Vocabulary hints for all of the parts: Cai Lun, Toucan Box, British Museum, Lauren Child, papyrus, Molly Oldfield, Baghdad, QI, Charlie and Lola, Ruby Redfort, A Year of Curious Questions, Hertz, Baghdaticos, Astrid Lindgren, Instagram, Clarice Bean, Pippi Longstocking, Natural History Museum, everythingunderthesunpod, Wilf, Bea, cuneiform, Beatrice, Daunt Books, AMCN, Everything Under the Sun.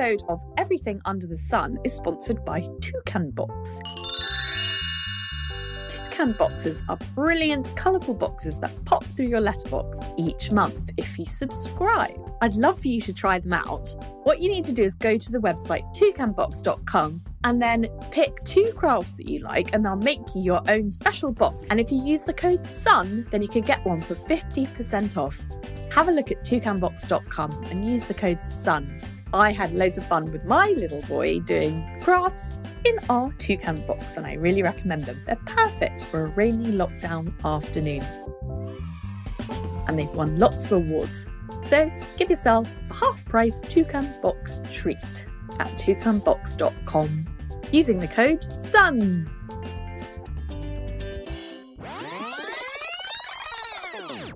episode of Everything Under the Sun is sponsored by Toucan Box. Toucan boxes are brilliant, colourful boxes that pop through your letterbox each month if you subscribe. I'd love for you to try them out. What you need to do is go to the website toucanbox.com and then pick two crafts that you like and they'll make you your own special box. And if you use the code SUN, then you can get one for 50% off. Have a look at toucanbox.com and use the code SUN. I had loads of fun with my little boy doing crafts in our Toucan Box and I really recommend them. They're perfect for a rainy lockdown afternoon. And they've won lots of awards. So give yourself a half-price Toucan Box treat at toucanbox.com using the code SUN.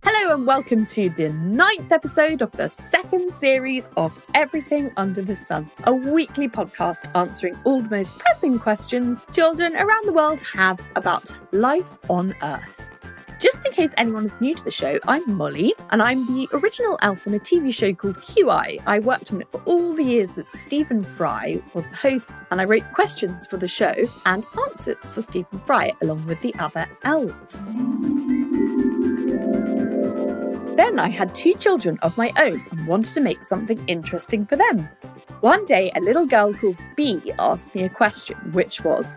Hello and welcome to the 9th episode of the 2nd series of Everything Under the Sun, a weekly podcast answering all the most pressing questions children around the world have about life on Earth. Just in case anyone is new to the show, I'm Molly, and I'm the original elf on a TV show called QI. I worked on it for all the years that Stephen Fry was the host, and I wrote questions for the show and answers for Stephen Fry, along with the other elves. Then I had two children of my own and wanted to make something interesting for them. One day, a little girl called Bea asked me a question, which was,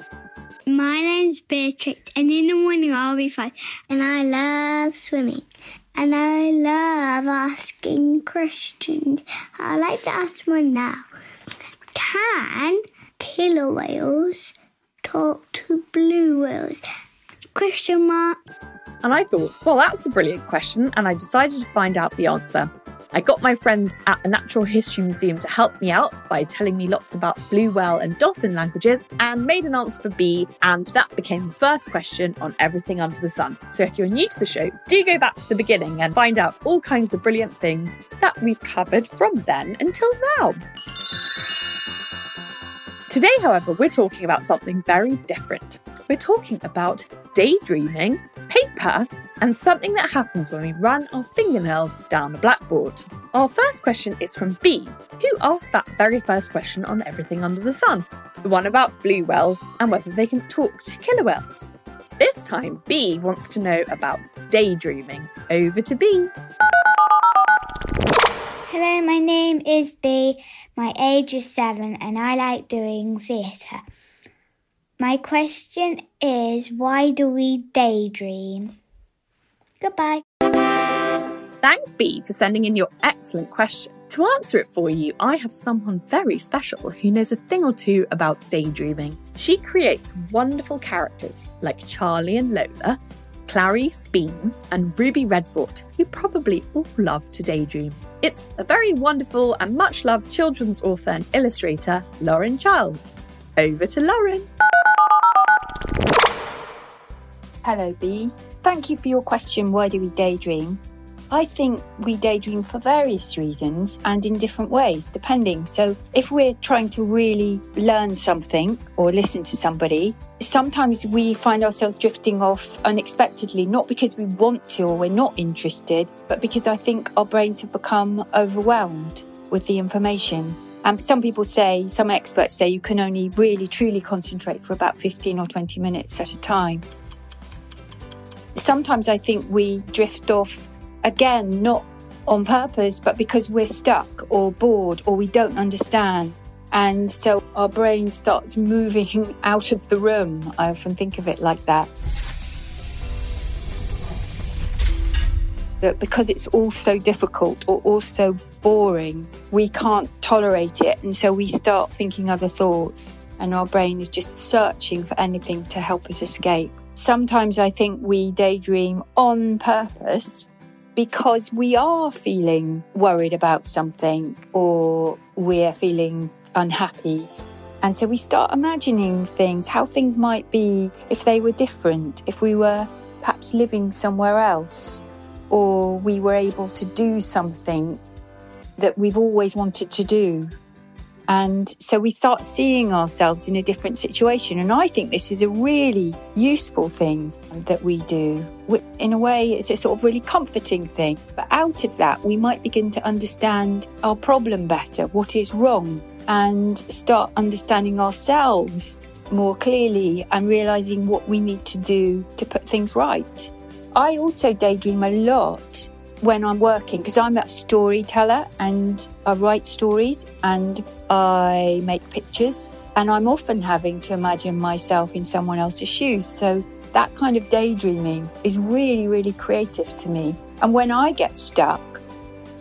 "My name's Beatrix, and in the morning I'll be 5, and I love swimming, and I love asking questions. I like to ask one now. Can killer whales talk to blue whales? ? And I thought, well, that's a brilliant question, and I decided to find out the answer. I got my friends at the Natural History Museum to help me out by telling me lots about blue whale and dolphin languages and made an answer for B, and that became the first question on Everything Under the Sun. So if you're new to the show, do go back to the beginning and find out all kinds of brilliant things that we've covered from then until now. Today, however, we're talking about something very different. We're talking about daydreaming, paper, and something that happens when we run our fingernails down a blackboard. Our first question is from B, who asked that very first question on Everything Under the Sun, the one about blue whales and whether they can talk to killer whales. This time, B wants to know about daydreaming. Over to B. Hello, my name is B. My age is 7 and I like doing theatre. My question is, why do we daydream? Goodbye. Thanks, Bea, for sending in your excellent question. To answer it for you, I have someone very special who knows a thing or two about daydreaming. She creates wonderful characters like Charlie and Lola, Clarice Bean and Ruby Redfort, who probably all love to daydream. It's a very wonderful and much-loved children's author and illustrator, Lauren Child. Over to Lauren. Hello, Bea. Thank you for your question, why do we daydream? I think we daydream for various reasons and in different ways, depending. So if we're trying to really learn something or listen to somebody, sometimes we find ourselves drifting off unexpectedly, not because we want to or we're not interested, but because I think our brains have become overwhelmed with the information. Some people say, some experts say, you can only really truly concentrate for about 15 or 20 minutes at a time. Sometimes I think we drift off, again, not on purpose, but because we're stuck or bored or we don't understand. And so our brain starts moving out of the room. I often think of it like that. That because it's all so difficult or all so boring, we can't tolerate it. And so we start thinking other thoughts and our brain is just searching for anything to help us escape. Sometimes I think we daydream on purpose because we are feeling worried about something or we're feeling unhappy. And so we start imagining things, how things might be if they were different, if we were perhaps living somewhere else or we were able to do something that we've always wanted to do. And so we start seeing ourselves in a different situation. And I think this is a really useful thing that we do. In a way, it's a sort of really comforting thing. But out of that, we might begin to understand our problem better, what is wrong, and start understanding ourselves more clearly and realizing what we need to do to put things right. I also daydream a lot when I'm working because I'm a storyteller and I write stories and I make pictures, and I'm often having to imagine myself in someone else's shoes. So that kind of daydreaming is really, really creative to me. And when I get stuck,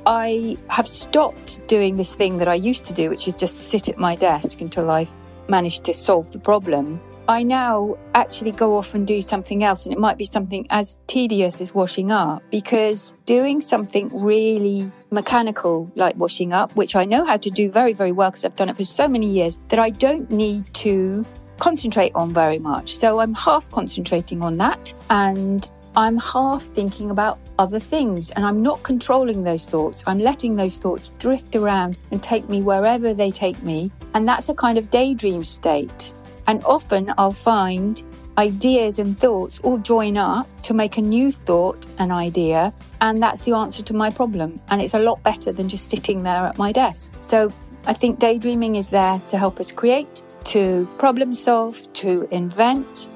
I have stopped doing this thing that I used to do, which is just sit at my desk until I've managed to solve the problem. I now actually go off and do something else, and it might be something as tedious as washing up, because doing something really mechanical like washing up, which I know how to do very, very well because I've done it for so many years, that I don't need to concentrate on very much. So I'm half concentrating on that and I'm half thinking about other things, and I'm not controlling those thoughts. I'm letting those thoughts drift around and take me wherever they take me. And that's a kind of daydream state. And often I'll find ideas and thoughts all join up to make a new thought, an idea, and that's the answer to my problem. And it's a lot better than just sitting there at my desk. So I think daydreaming is there to help us create, to problem solve, to invent,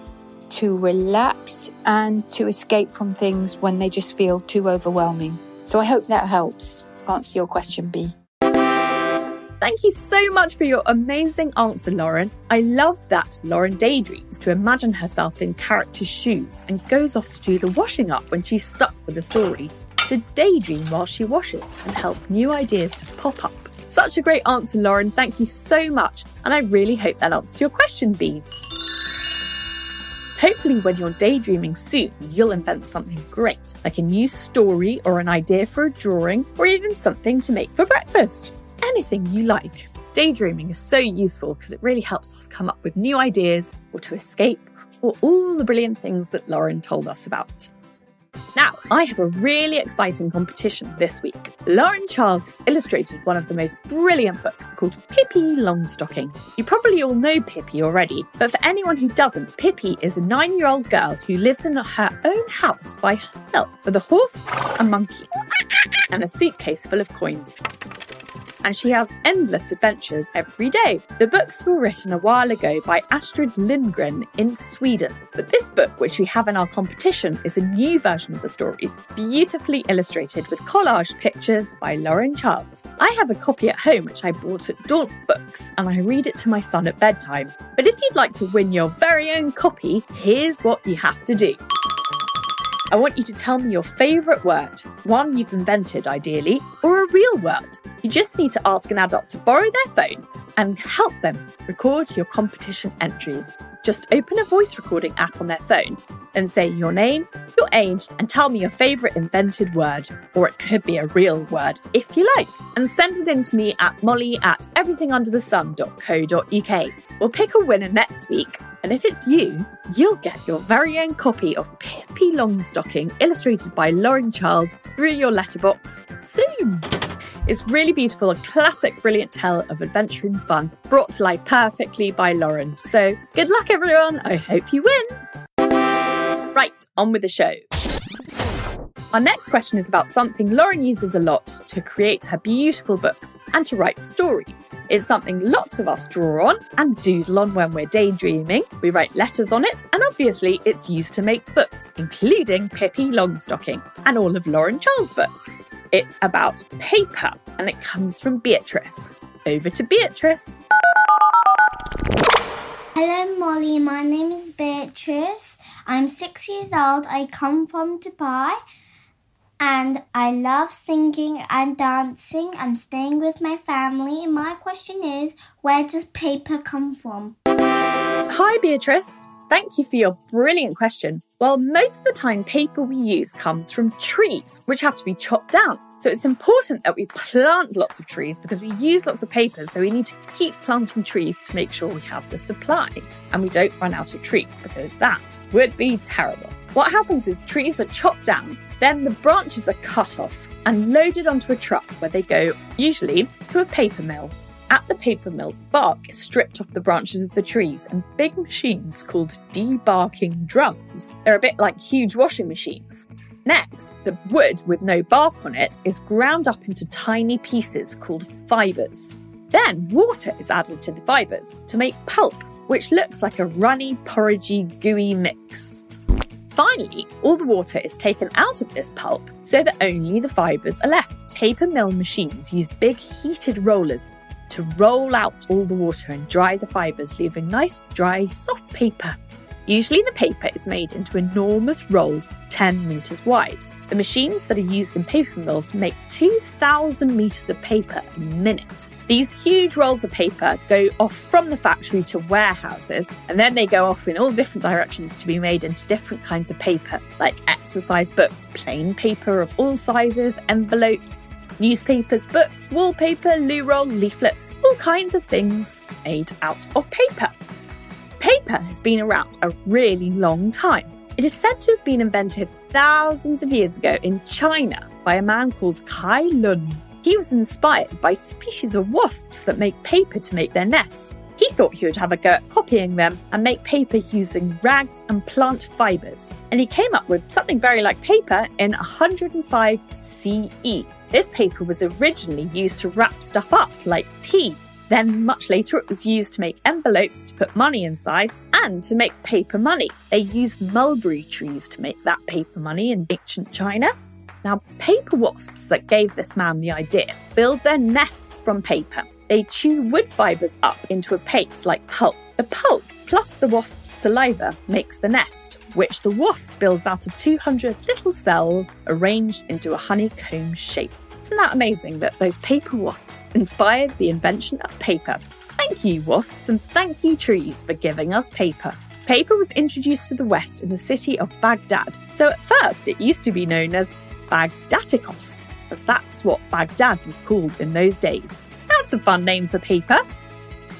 to relax and to escape from things when they just feel too overwhelming. So I hope that helps answer your question, Bea. Thank you so much for your amazing answer, Lauren. I love that Lauren daydreams to imagine herself in characters' shoes and goes off to do the washing up when she's stuck with a story, to daydream while she washes and help new ideas to pop up. Such a great answer, Lauren. Thank you so much. And I really hope that answers your question, Bea. Hopefully when you're daydreaming soon, you'll invent something great, like a new story or an idea for a drawing, or even something to make for breakfast. Anything you like. Daydreaming is so useful because it really helps us come up with new ideas or to escape, or all the brilliant things that Lauren told us about. Now, I have a really exciting competition this week. Lauren Child has illustrated one of the most brilliant books called Pippi Longstocking. You probably all know Pippi already, but for anyone who doesn't, Pippi is a 9-year-old girl who lives in her own house by herself with a horse, a monkey, and a suitcase full of coins. And she has endless adventures every day. The books were written a while ago by Astrid Lindgren in Sweden. But this book, which we have in our competition, is a new version of the stories, beautifully illustrated with collage pictures by Lauren Child. I have a copy at home, which I bought at Daunt Books, and I read it to my son at bedtime. But if you'd like to win your very own copy, here's what you have to do. I want you to tell me your favourite word, one you've invented ideally, or a real word. You just need to ask an adult to borrow their phone and help them record your competition entry. Just open a voice recording app on their phone and say your name, your age, and tell me your favourite invented word, or it could be a real word if you like. And send it in to me at molly@everythingunderthesun.co.uk. We'll pick a winner next week. And if it's you, you'll get your very own copy of Pippi Longstocking, illustrated by Lauren Child, through your letterbox soon. It's really beautiful, a classic brilliant tale of adventure and fun, brought to life perfectly by Lauren. So good luck, everyone. I hope you win. Right, on with the show. Our next question is about something Lauren uses a lot to create her beautiful books and to write stories. It's something lots of us draw on and doodle on when we're daydreaming. We write letters on it, and obviously it's used to make books, including Pippi Longstocking and all of Lauren Child's books. It's about paper, and it comes from Beatrice. Over to Beatrice. Hello, Molly. My name is Beatrice. I'm 6 years old. I come from Dubai. And I love singing and dancing and staying with my family. And my question is, where does paper come from? Hi, Beatrice. Thank you for your brilliant question. Well, most of the time, paper we use comes from trees, which have to be chopped down. So it's important that we plant lots of trees because we use lots of paper. So we need to keep planting trees to make sure we have the supply and we don't run out of trees, because that would be terrible. What happens is trees are chopped down, then the branches are cut off and loaded onto a truck where they go, usually, to a paper mill. At the paper mill, the bark is stripped off the branches of the trees and big machines called debarking drums. They're a bit like huge washing machines. Next, the wood with no bark on it is ground up into tiny pieces called fibres. Then water is added to the fibres to make pulp, which looks like a runny, porridgey, gooey mix. Finally, all the water is taken out of this pulp so that only the fibres are left. Paper mill machines use big heated rollers to roll out all the water and dry the fibres, leaving nice, dry, soft paper. Usually the paper is made into enormous rolls 10 metres wide. The machines that are used in paper mills make 2,000 metres of paper a minute. These huge rolls of paper go off from the factory to warehouses, and then they go off in all different directions to be made into different kinds of paper, like exercise books, plain paper of all sizes, envelopes, newspapers, books, wallpaper, loo roll, leaflets, all kinds of things made out of paper. Paper has been around a really long time. It is said to have been invented thousands of years ago in China by a man called Cai Lun. He was inspired by species of wasps that make paper to make their nests. He thought he would have a go at copying them and make paper using rags and plant fibres. And he came up with something very like paper in 105 CE. This paper was originally used to wrap stuff up like tea. Then much later it was used to make envelopes to put money inside and to make paper money. They used mulberry trees to make that paper money in ancient China. Now, paper wasps that gave this man the idea build their nests from paper. They chew wood fibres up into a paste like pulp. The pulp plus the wasp's saliva makes the nest, which the wasp builds out of 200 little cells arranged into a honeycomb shape. Isn't that amazing that those paper wasps inspired the invention of paper? Thank you, wasps, and thank you, trees, for giving us paper. Paper was introduced to the West in the city of Baghdad, so at first it used to be known as Baghdaticos, as that's what Baghdad was called in those days. That's a fun name for paper.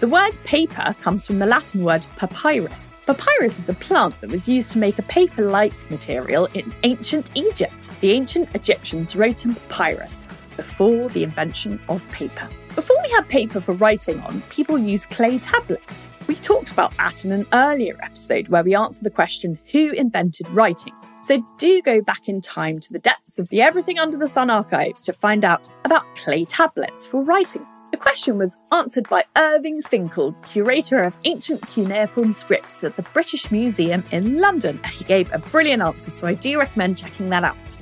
The word paper comes from the Latin word papyrus. Papyrus is a plant that was used to make a paper-like material in ancient Egypt. The ancient Egyptians wrote in papyrus before the invention of paper. Before we had paper for writing on, people used clay tablets. We talked about that in an earlier episode where we answered the question, who invented writing? So do go back in time to the depths of the Everything Under the Sun archives to find out about clay tablets for writing. The question was answered by Irving Finkel, curator of ancient cuneiform scripts at the British Museum in London. He gave a brilliant answer, so I do recommend checking that out.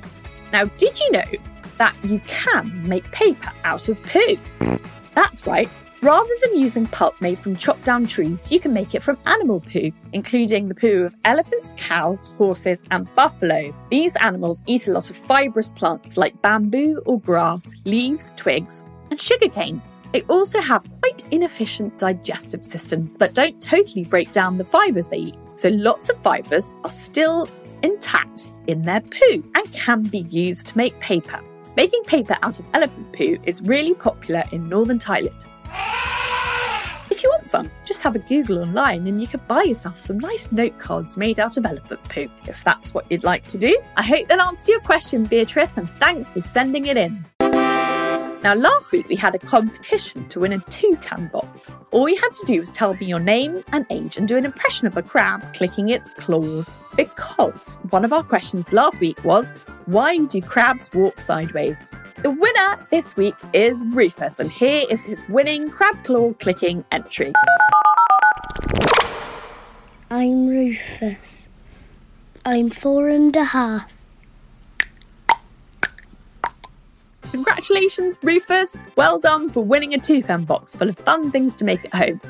Now, did you know that you can make paper out of poo? That's right. Rather than using pulp made from chopped down trees, you can make it from animal poo, including the poo of elephants, cows, horses, and buffalo. These animals eat a lot of fibrous plants like bamboo or grass, leaves, twigs, and sugarcane. They also have quite inefficient digestive systems that don't totally break down the fibres they eat, so lots of fibres are still intact in their poo and can be used to make paper. Making paper out of elephant poo is really popular in northern Thailand. If you want some, just have a Google online and you can buy yourself some nice note cards made out of elephant poo, if that's what you'd like to do. I hope that answered your question, Beatrice, and thanks for sending it in. Now, last week we had a competition to win a toucan box. All you had to do was tell me your name and age and do an impression of a crab clicking its claws. Because one of our questions last week was, why do crabs walk sideways? The winner this week is Rufus, and here is his winning crab claw clicking entry. I'm Rufus. I'm 4.5. Congratulations, Rufus. Well done for winning a toucan box full of fun things to make at home.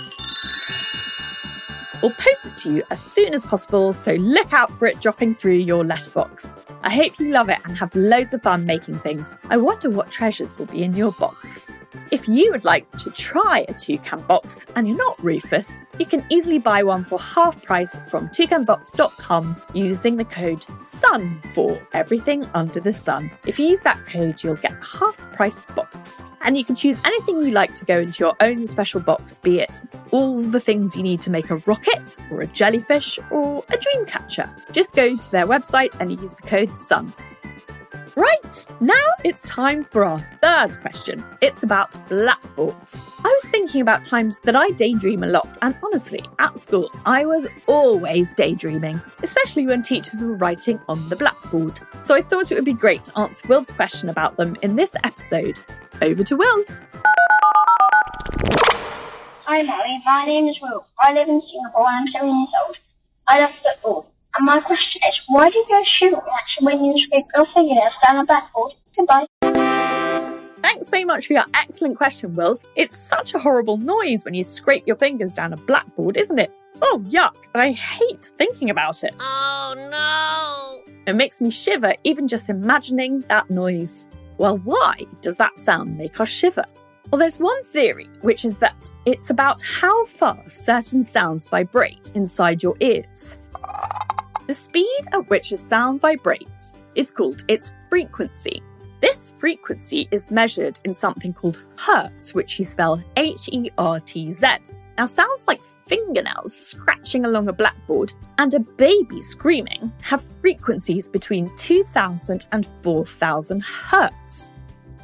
We'll post it to you as soon as possible, so look out for it dropping through your letterbox. I hope you love it and have loads of fun making things. I wonder what treasures will be in your box. If you would like to try a toucan box and you're not Rufus, you can easily buy one for half price from toucanbox.com using the code SUN for Everything Under the Sun. If you use that code, you'll get a half price box. And you can choose anything you like to go into your own special box, be it all the things you need to make a rocket or a jellyfish or a dream catcher. Just go to their website and use the code SUN. Right, now it's time for our third question. It's about blackboards. I was thinking about times that I daydream a lot, and honestly, at school, I was always daydreaming, especially when teachers were writing on the blackboard. So I thought it would be great to answer Wilf's question about them in this episode. Over to Wilf. Hi Molly, my name is Will. I live in Singapore and I'm 7 years old. I love football. And my question is, why do girls shoot match and when you scrape girl fingernails down a backboard? Goodbye. Thanks so much for your excellent question, Will. It's such a horrible noise when you scrape your fingers down a blackboard, isn't it? Oh, yuck. And I hate thinking about it. Oh, no. It makes me shiver even just imagining that noise. Well, why does that sound make us shiver? Well, there's one theory, which is that it's about how fast certain sounds vibrate inside your ears. The speed at which a sound vibrates is called its frequency. This frequency is measured in something called Hertz, which you spell H-E-R-T-Z. Now, sounds like fingernails scratching along a blackboard and a baby screaming have frequencies between 2,000 and 4,000 Hertz.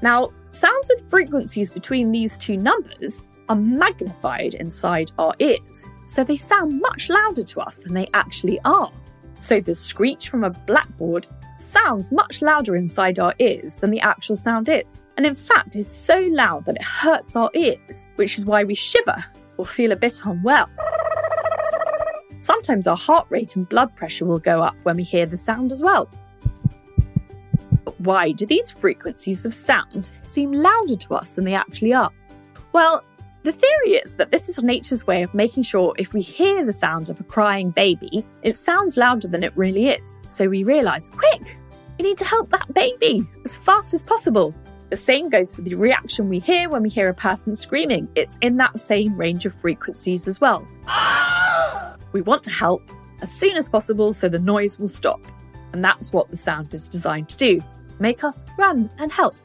Now, sounds with frequencies between these two numbers are magnified inside our ears, so they sound much louder to us than they actually are. So the screech from a blackboard sounds much louder inside our ears than the actual sound is. And in fact, it's so loud that it hurts our ears, which is why we shiver or feel a bit unwell. Sometimes our heart rate and blood pressure will go up when we hear the sound as well. But why do these frequencies of sound seem louder to us than they actually are? Well, the theory is that this is nature's way of making sure if we hear the sound of a crying baby, it sounds louder than it really is. So we realise, quick, we need to help that baby as fast as possible. The same goes for the reaction we hear when we hear a person screaming. It's in that same range of frequencies as well. We want to help as soon as possible so the noise will stop. And that's what the sound is designed to do, make us run and help.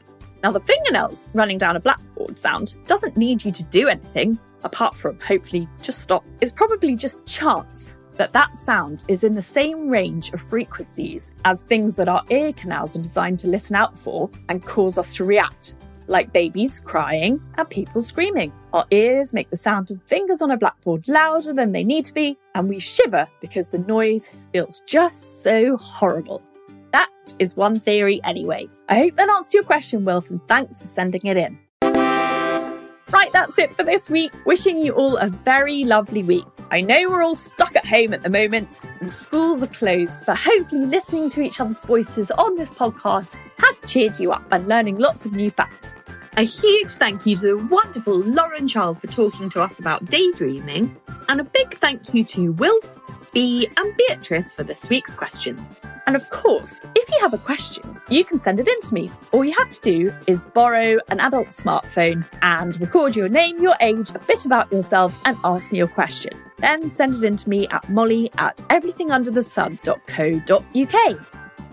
Now, the fingernails running down a blackboard sound doesn't need you to do anything, apart from hopefully just stop. It's probably just chance that that sound is in the same range of frequencies as things that our ear canals are designed to listen out for and cause us to react, like babies crying and people screaming. Our ears make the sound of fingers on a blackboard louder than they need to be, and we shiver because the noise feels just so horrible. That is one theory anyway. I hope that answers your question, Wilf, and thanks for sending it in. Right, that's it for this week. Wishing you all a very lovely week. I know we're all stuck at home at the moment and schools are closed, but hopefully listening to each other's voices on this podcast has cheered you up and learning lots of new facts. A huge thank you to the wonderful Lauren Child for talking to us about daydreaming, and a big thank you to Wilf, Bea and Beatrice for this week's questions. And of course, if you have a question, you can send it in to me. All you have to do is borrow an adult smartphone and record your name, your age, a bit about yourself and ask me your question. Then send it in to me at molly@everythingunderthesun.co.uk.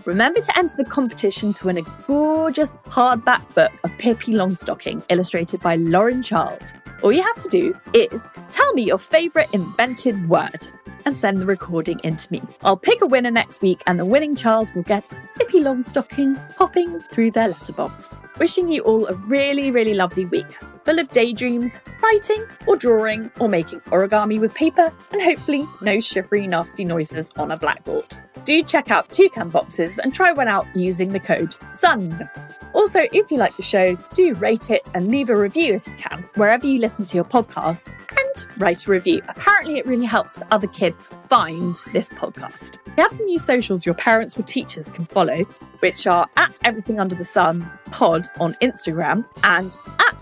Remember to enter the competition to win a gorgeous hardback book of Pippi Longstocking, illustrated by Lauren Child. All you have to do is tell me your favourite invented word and send the recording in to me. I'll pick a winner next week and the winning child will get Pippi Longstocking hopping through their letterbox. Wishing you all a really, really lovely week, full of daydreams, writing or drawing or making origami with paper and hopefully no shivery, nasty noises on a blackboard. Do check out Toucan Boxes and try one out using the code SUN. Also, if you like the show, do rate it and leave a review if you can, wherever you listen to your podcast, and write a review. Apparently, it really helps other kids find this podcast. We have some new socials your parents or teachers can follow, which are @EverythingUnderTheSunPod on Instagram and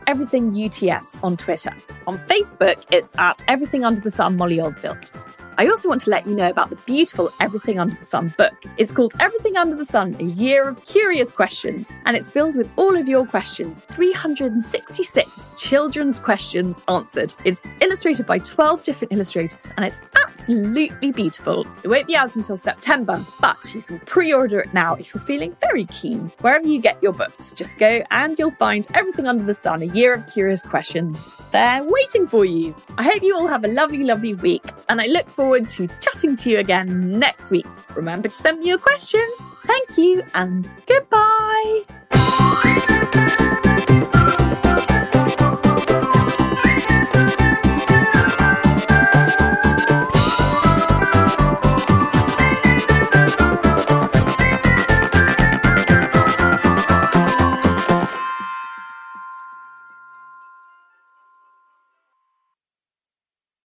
@EverythingUTS on Twitter. On Facebook, it's @EverythingUnderTheSunMollyOldfield. I also want to let you know about the beautiful Everything Under the Sun book. It's called Everything Under the Sun, A Year of Curious Questions, and it's filled with all of your questions, 366 children's questions answered. It's illustrated by 12 different illustrators, and it's absolutely beautiful. It won't be out until September, but you can pre-order it now if you're feeling very keen. Wherever you get your books, just go and you'll find Everything Under the Sun, A Year of Curious Questions. They're waiting for you. I hope you all have a lovely, lovely week, and I look forward to chatting to you again next week. Remember to send me your questions. Thank you and goodbye.